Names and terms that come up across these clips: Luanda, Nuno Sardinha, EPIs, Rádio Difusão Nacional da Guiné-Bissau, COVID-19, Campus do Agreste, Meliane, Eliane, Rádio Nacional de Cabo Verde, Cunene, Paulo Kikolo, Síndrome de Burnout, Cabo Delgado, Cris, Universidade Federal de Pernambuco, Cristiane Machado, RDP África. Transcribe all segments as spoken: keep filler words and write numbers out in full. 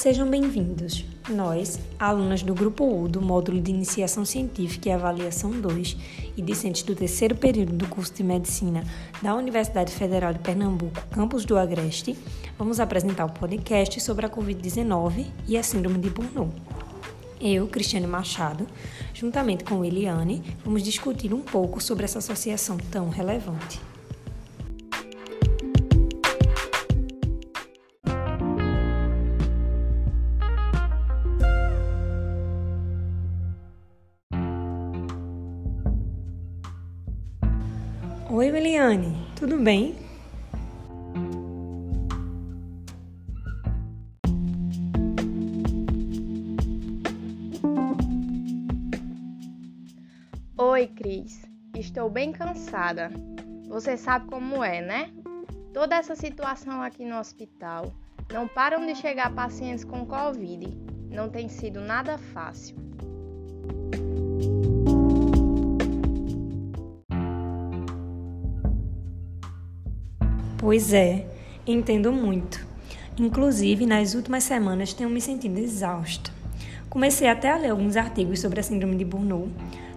Sejam bem-vindos! Nós, alunas do Grupo U do Módulo de Iniciação Científica e Avaliação dois e discentes do terceiro período do curso de Medicina da Universidade Federal de Pernambuco, Campus do Agreste, vamos apresentar o podcast sobre a covid dezenove e a Síndrome de Burnout. Eu, Cristiane Machado, juntamente com Eliane, vamos discutir um pouco sobre essa associação tão relevante. Oi, Meliane, tudo bem? Oi, Cris. Estou bem cansada. Você sabe como é, né? Toda essa situação aqui no hospital. Não param de chegar pacientes com Covid. Não tem sido nada fácil. Pois é, entendo muito. Inclusive, nas últimas semanas tenho me sentido exausta. Comecei até a ler alguns artigos sobre a síndrome de Burnout.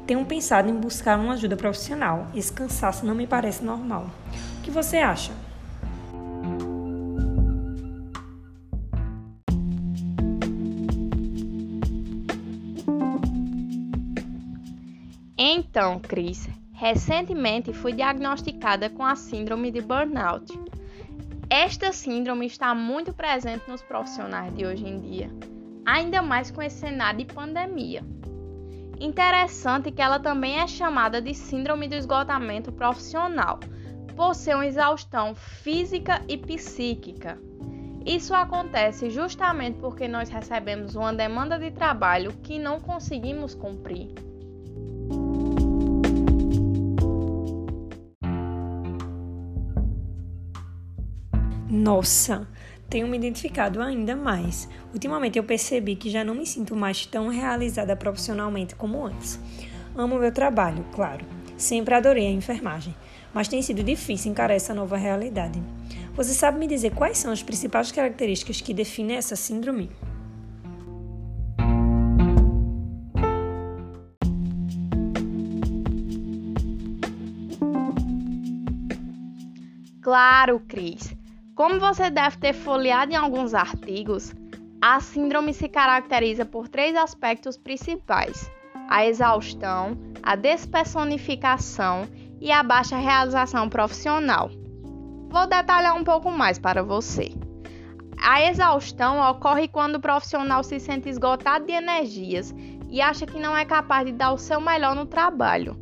Tenho pensado em buscar uma ajuda profissional. Esse cansaço não me parece normal. O que você acha? Então, Cris, recentemente fui diagnosticada com a síndrome de burnout. Esta síndrome está muito presente nos profissionais de hoje em dia, ainda mais com esse cenário de pandemia. Interessante que ela também é chamada de síndrome do esgotamento profissional, por ser uma exaustão física e psíquica. Isso acontece justamente porque nós recebemos uma demanda de trabalho que não conseguimos cumprir. Nossa, tenho me identificado ainda mais. Ultimamente eu percebi que já não me sinto mais tão realizada profissionalmente como antes. Amo meu trabalho, claro. Sempre adorei a enfermagem, mas tem sido difícil encarar essa nova realidade. Você sabe me dizer quais são as principais características que definem essa síndrome? Claro, Cris. Como você deve ter folheado em alguns artigos, a síndrome se caracteriza por três aspectos principais: a exaustão, a despersonificação e a baixa realização profissional. Vou detalhar um pouco mais para você. A exaustão ocorre quando o profissional se sente esgotado de energias e acha que não é capaz de dar o seu melhor no trabalho.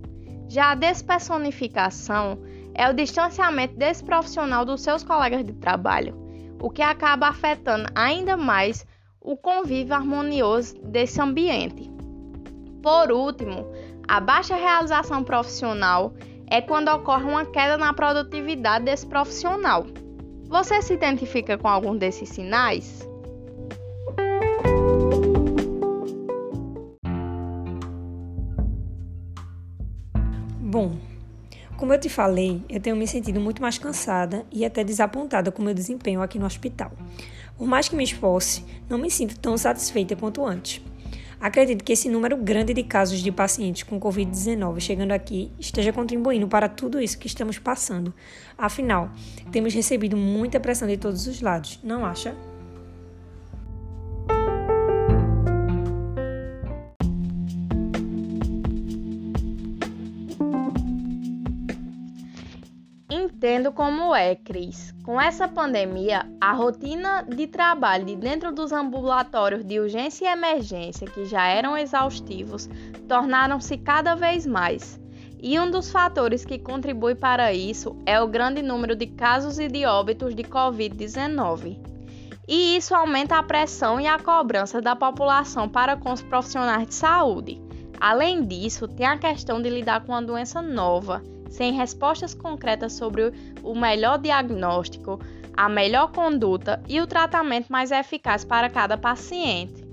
Já a despersonificação é o distanciamento desse profissional dos seus colegas de trabalho, o que acaba afetando ainda mais o convívio harmonioso desse ambiente. Por último, a baixa realização profissional é quando ocorre uma queda na produtividade desse profissional. Você se identifica com algum desses sinais? Bom, como eu te falei, eu tenho me sentido muito mais cansada e até desapontada com meu desempenho aqui no hospital. Por mais que me esforce, não me sinto tão satisfeita quanto antes. Acredito que esse número grande de casos de pacientes com covid dezenove chegando aqui esteja contribuindo para tudo isso que estamos passando. Afinal, temos recebido muita pressão de todos os lados, não acha? Entendo como é, Cris. Com essa pandemia, a rotina de trabalho de dentro dos ambulatórios de urgência e emergência, que já eram exaustivos, tornaram-se cada vez mais. E um dos fatores que contribui para isso é o grande número de casos e de óbitos de covid dezenove. E isso aumenta a pressão e a cobrança da população para com os profissionais de saúde. Além disso, tem a questão de lidar com uma doença nova, sem respostas concretas sobre o melhor diagnóstico, a melhor conduta e o tratamento mais eficaz para cada paciente.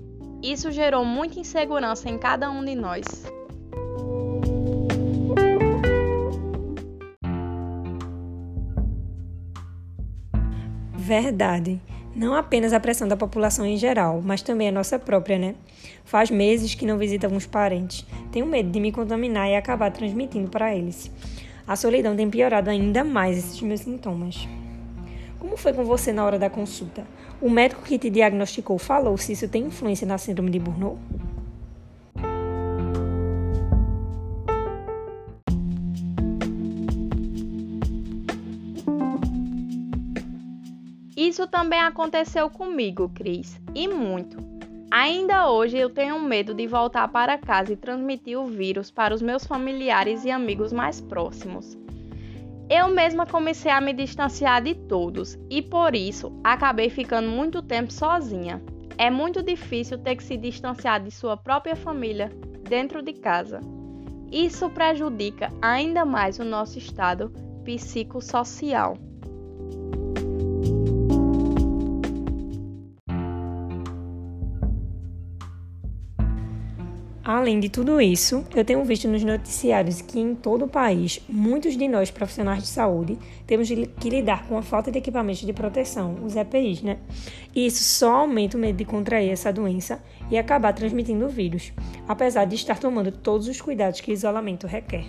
Isso gerou muita insegurança em cada um de nós. Verdade. não apenas a pressão da população em geral, mas também a nossa própria, né? Faz meses que não visito alguns parentes. Tenho medo de me contaminar e acabar transmitindo para eles. A solidão tem piorado ainda mais esses meus sintomas. Como foi com você na hora da consulta? O médico que te diagnosticou falou se isso tem influência na síndrome de Burnout? Isso também aconteceu comigo, Cris, e muito. Ainda hoje eu tenho medo de voltar para casa e transmitir o vírus para os meus familiares e amigos mais próximos. Eu mesma comecei a me distanciar de todos e, por isso, acabei ficando muito tempo sozinha. É muito difícil ter que se distanciar de sua própria família dentro de casa. Isso prejudica ainda mais o nosso estado psicossocial. Além de tudo isso, eu tenho visto nos noticiários que em todo o país, muitos de nós profissionais de saúde temos que lidar com a falta de equipamentos de proteção, os E P Is, né? E isso só aumenta o medo de contrair essa doença e acabar transmitindo o vírus, apesar de estar tomando todos os cuidados que o isolamento requer.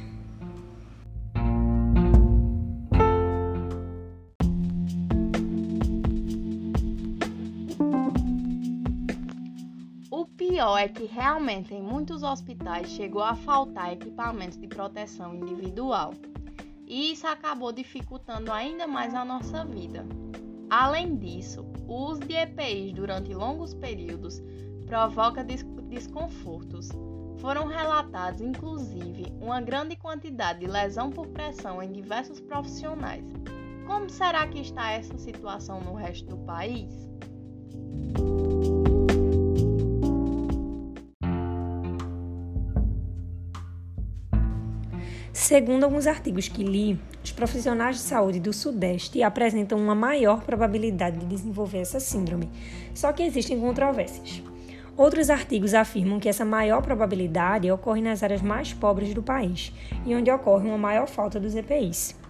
O pior é que realmente em muitos hospitais chegou a faltar equipamentos de proteção individual, e isso acabou dificultando ainda mais a nossa vida. Além disso, o uso de E P Is durante longos períodos provoca des- desconfortos. Foram relatados, inclusive, uma grande quantidade de lesão por pressão em diversos profissionais. Como será que está essa situação no resto do país? Segundo alguns artigos que li, os profissionais de saúde do Sudeste apresentam uma maior probabilidade de desenvolver essa síndrome, só que existem controvérsias. Outros artigos afirmam que essa maior probabilidade ocorre nas áreas mais pobres do país e onde ocorre uma maior falta dos E P Is.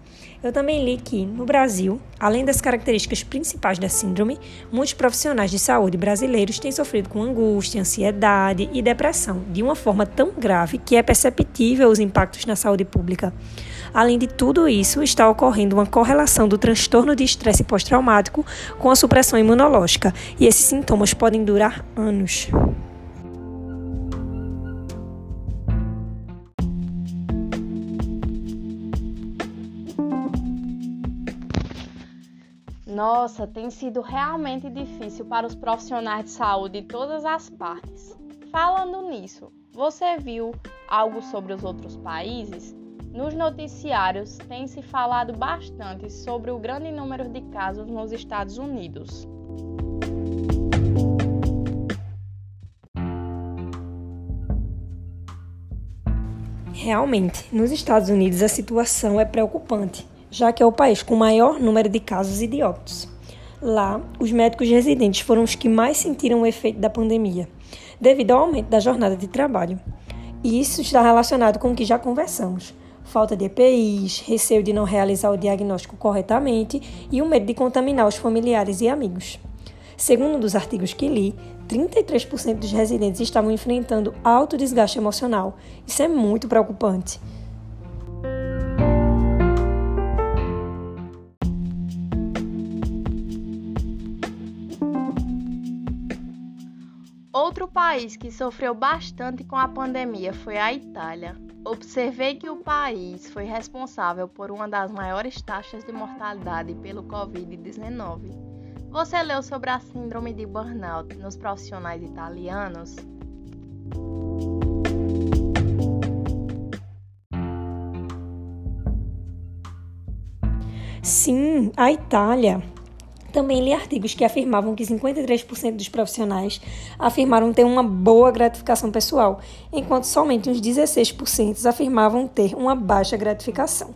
Eu também li que, no Brasil, além das características principais da síndrome, muitos profissionais de saúde brasileiros têm sofrido com angústia, ansiedade e depressão de uma forma tão grave que é perceptível os impactos na saúde pública. Além de tudo isso, está ocorrendo uma correlação do transtorno de estresse pós-traumático com a supressão imunológica, e esses sintomas podem durar anos. Nossa, tem sido realmente difícil para os profissionais de saúde de todas as partes. Falando nisso, você viu algo sobre os outros países? Nos noticiários tem se falado bastante sobre o grande número de casos nos Estados Unidos. Realmente, nos Estados Unidos a situação é preocupante, já que é o país com maior número de casos e de óbitos. Lá, os médicos residentes foram os que mais sentiram o efeito da pandemia, devido ao aumento da jornada de trabalho. E isso está relacionado com o que já conversamos: falta de E P Is, receio de não realizar o diagnóstico corretamente e o medo de contaminar os familiares e amigos. Segundo um dos artigos que li, trinta e três por cento dos residentes estavam enfrentando alto desgaste emocional. Isso é muito preocupante. Outro país que sofreu bastante com a pandemia foi a Itália. Observei que o país foi responsável por uma das maiores taxas de mortalidade pelo covid dezenove. Você leu sobre a síndrome de burnout nos profissionais italianos? Sim, a Itália. Também li artigos que afirmavam que cinquenta e três por cento dos profissionais afirmaram ter uma boa gratificação pessoal, enquanto somente uns dezesseis por cento afirmavam ter uma baixa gratificação.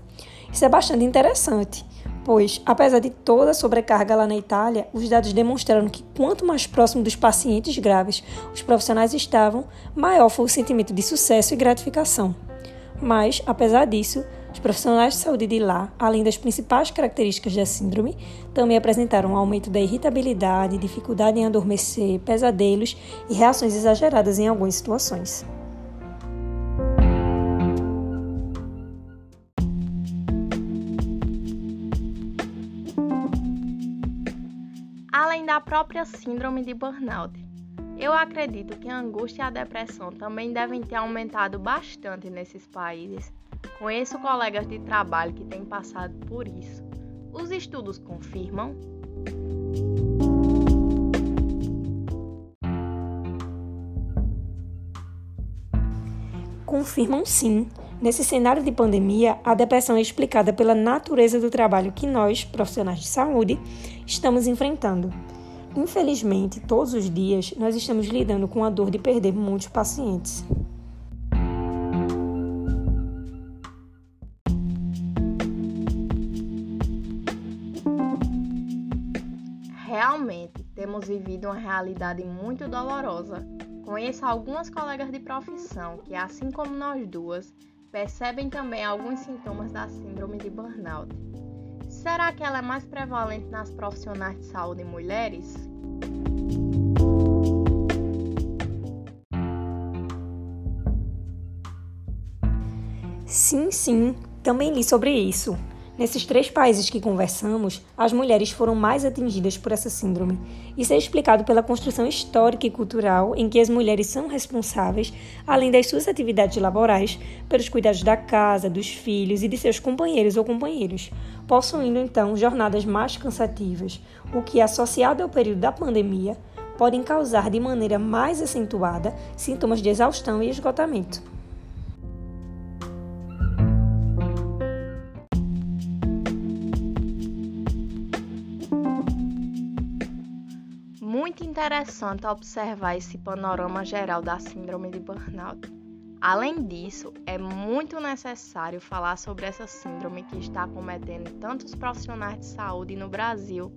Isso é bastante interessante, pois, apesar de toda a sobrecarga lá na Itália, os dados demonstraram que quanto mais próximo dos pacientes graves os profissionais estavam, maior foi o sentimento de sucesso e gratificação. Mas, apesar disso, Os profissionais de saúde de lá, além das principais características da síndrome, também apresentaram um aumento da irritabilidade, dificuldade em adormecer, pesadelos e reações exageradas em algumas situações. Além da própria síndrome de burnout, eu acredito que a angústia e a depressão também devem ter aumentado bastante nesses países. Conheço colegas de trabalho que têm passado por isso. Os estudos confirmam? Confirmam sim. Nesse cenário de pandemia, a depressão é explicada pela natureza do trabalho que nós, profissionais de saúde, estamos enfrentando. Infelizmente, todos os dias, nós estamos lidando com a dor de perder muitos pacientes. Realmente, temos vivido uma realidade muito dolorosa. Conheço algumas colegas de profissão que, assim como nós duas, percebem também alguns sintomas da síndrome de burnout. Será que ela é mais prevalente nas profissionais de saúde e mulheres? Sim, sim, também li sobre isso. Nesses três países que conversamos, as mulheres foram mais atingidas por essa síndrome. Isso é explicado pela construção histórica e cultural em que as mulheres são responsáveis, além das suas atividades laborais, pelos cuidados da casa, dos filhos e de seus companheiros ou companheiras, possuindo então jornadas mais cansativas, o que, associado ao período da pandemia, podem causar de maneira mais acentuada sintomas de exaustão e esgotamento. Muito interessante observar esse panorama geral da síndrome de burnout. Além disso, é muito necessário falar sobre essa síndrome que está acometendo tantos profissionais de saúde no Brasil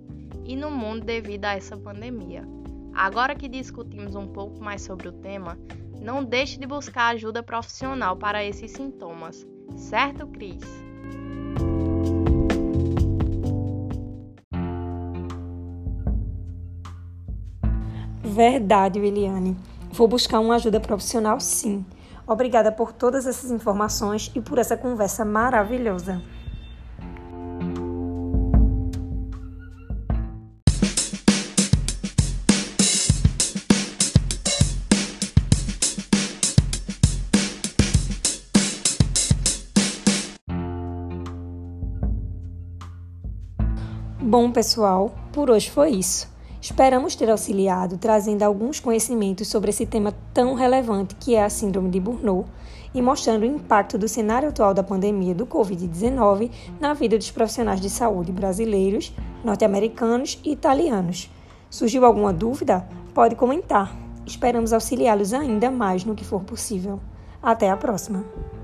e no mundo devido a essa pandemia. Agora que discutimos um pouco mais sobre o tema, não deixe de buscar ajuda profissional para esses sintomas, certo, Cris? Verdade, Eliane. Vou buscar uma ajuda profissional, sim. Obrigada por todas essas informações e por essa conversa maravilhosa. Bom, pessoal, por hoje foi isso. Esperamos ter auxiliado, trazendo alguns conhecimentos sobre esse tema tão relevante que é a síndrome de Burnout e mostrando o impacto do cenário atual da pandemia do covid dezenove na vida dos profissionais de saúde brasileiros, norte-americanos e italianos. Surgiu alguma dúvida? Pode comentar. Esperamos auxiliá-los ainda mais no que for possível. Até a próxima!